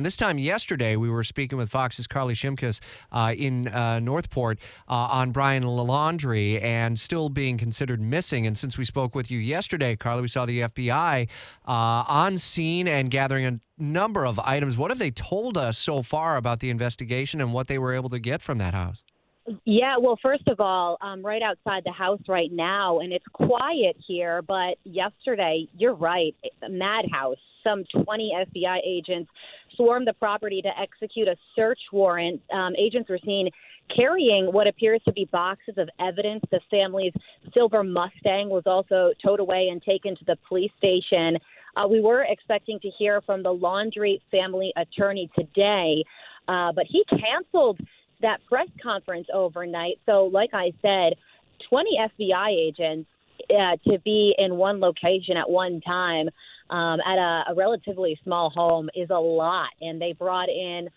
This time yesterday, we were speaking with Fox's Carly Shimkus in North Port on Brian Laundrie and still being considered missing. And since we spoke with you yesterday, Carly, we saw the FBI on scene and gathering a number of items. What have they told us so far about the investigation and what they were able to get from that house? Yeah, well, first of all, I'm right outside the house right now, and it's quiet here. But yesterday, you're right, it's a madhouse. Some 20 FBI agents swarmed the property to execute a search warrant. Agents were seen carrying what appears to be boxes of evidence. The family's silver Mustang was also towed away and taken to the police station. We were expecting to hear from the Laundrie family attorney today, but he canceled that press conference overnight. So, like I said, 20 FBI agents to be in one location at one time at a relatively small home is a lot. And they brought in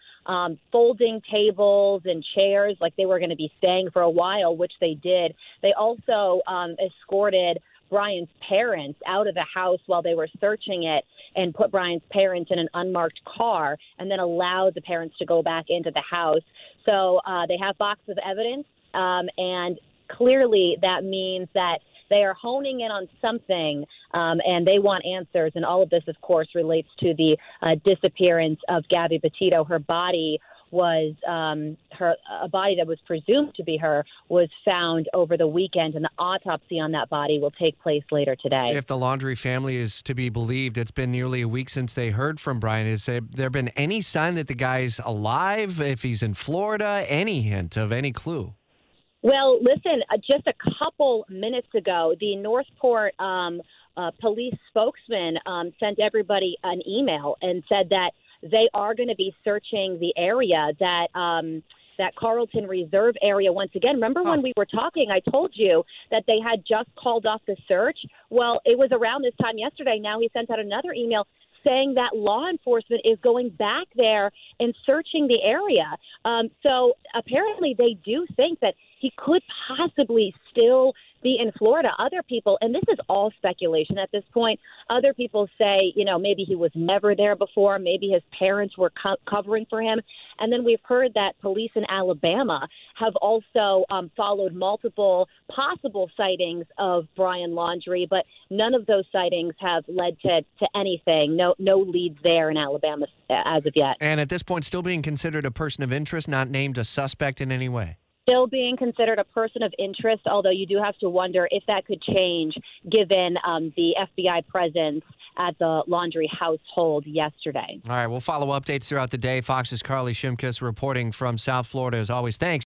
folding tables and chairs like they were going to be staying for a while, which they did. They also escorted Brian's parents out of the house while they were searching it and put Brian's parents in an unmarked car and then allowed the parents to go back into the house. So they have boxes of evidence, and clearly that means that they are honing in on something, and they want answers. And all of this, of course, relates to the disappearance of Gabby Petito. Her body was a body that was presumed to be her was found over the weekend, and the autopsy on that body will take place later today. If the Laundrie family is to be believed, it's been nearly a week since they heard from Brian. Has there been any sign that the guy's alive, if he's in Florida, any hint of any clue? Well, listen, just a couple minutes ago, the North Port police spokesman sent everybody an email and said that they are going to be searching the area, that Carlton Reserve area once again. Remember when we were talking, I told you that they had just called off the search? Well, it was around this time yesterday. Now he sent out another email saying that law enforcement is going back there and searching the area. So apparently they do think that he could possibly still be in Florida. Other people, and this is all speculation at this point, other people say, you know, maybe he was never there before. Maybe his parents were covering for him. And then we've heard that police in Alabama have also followed multiple possible sightings of Brian Laundrie, but none of those sightings have led to anything. No leads there in Alabama as of yet. And at this point, still being considered a person of interest, not named a suspect in any way. Still being considered a person of interest, although you do have to wonder if that could change given the FBI presence at the Laundrie household yesterday. All right, we'll follow updates throughout the day. Fox's Carly Shimkus reporting from South Florida as always. Thanks.